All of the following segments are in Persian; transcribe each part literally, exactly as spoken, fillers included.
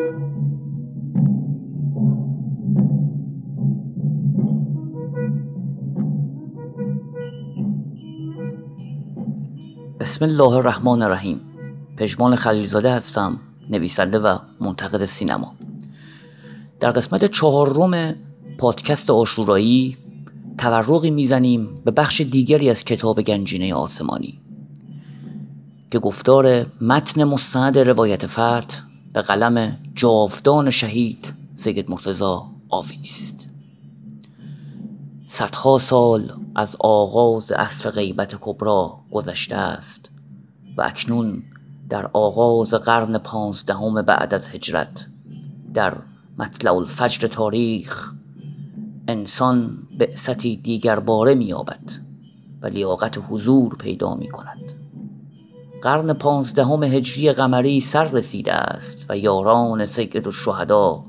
بسم الله الرحمن الرحیم. پژمان خلیلزاده هستم، نویسنده و منتقد سینما. در قسمت چهارم پادکست عاشورایی تورقی میزنیم به بخش دیگری از کتاب گنجینه آسمانی که گفتار متن مستند روایت فتح به قلم جاودان شهید سید مرتضی آوینی است. صدها سال از آغاز عصر غیبت کبری گذشته است و اکنون در آغاز قرن پانزدهم بعد از هجرت، در مطلع الفجر تاریخ، انسان بعثتی دیگر باره می‌یابد و لیاقت حضور پیدا می‌کند. قرن پانزدهم هجری قمری سر رسیده است و یاران سید الشهدا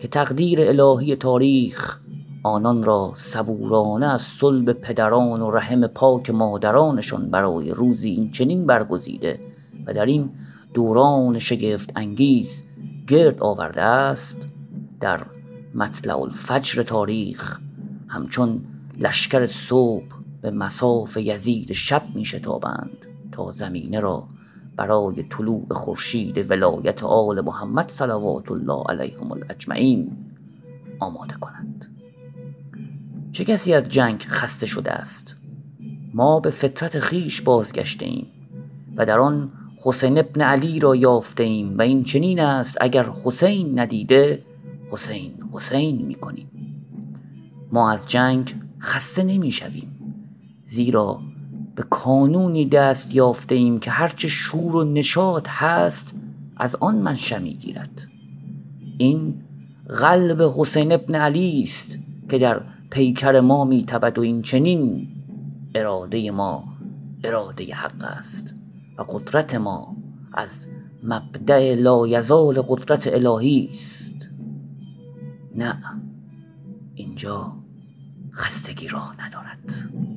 که تقدیر الهی تاریخ آنان را صبورانه از صلب پدران و رحم پاک مادرانشان برای روزی این چنین برگزیده و در این دوران شگفت انگیز گرد آورده است، در مطلع الفجر تاریخ همچون لشکر صبح به مصاف یزید شب می شتابند تا زمینه را برای طلوع خورشید ولایت آل محمد صلوات الله علیهم الاجمعین آماده کنند. چه کسی از جنگ خسته شده است؟ ما به فطرت خیش بازگشته ایم و در آن حسین ابن علی را یافته ایم و این چنین است اگر حسین ندیده حسین حسین می کنیم. ما از جنگ خسته نمی شویم، زیرا به کانونی دست یافته ایم که هرچه شور و نشاط هست از آن منشأ می گیرد. این قلب حسین ابن علی است که در پیکر ما میتبد و این چنین اراده ما اراده حق است و قدرت ما از مبدأ لایزال قدرت الهی است. نه، اینجا خستگی راه ندارد.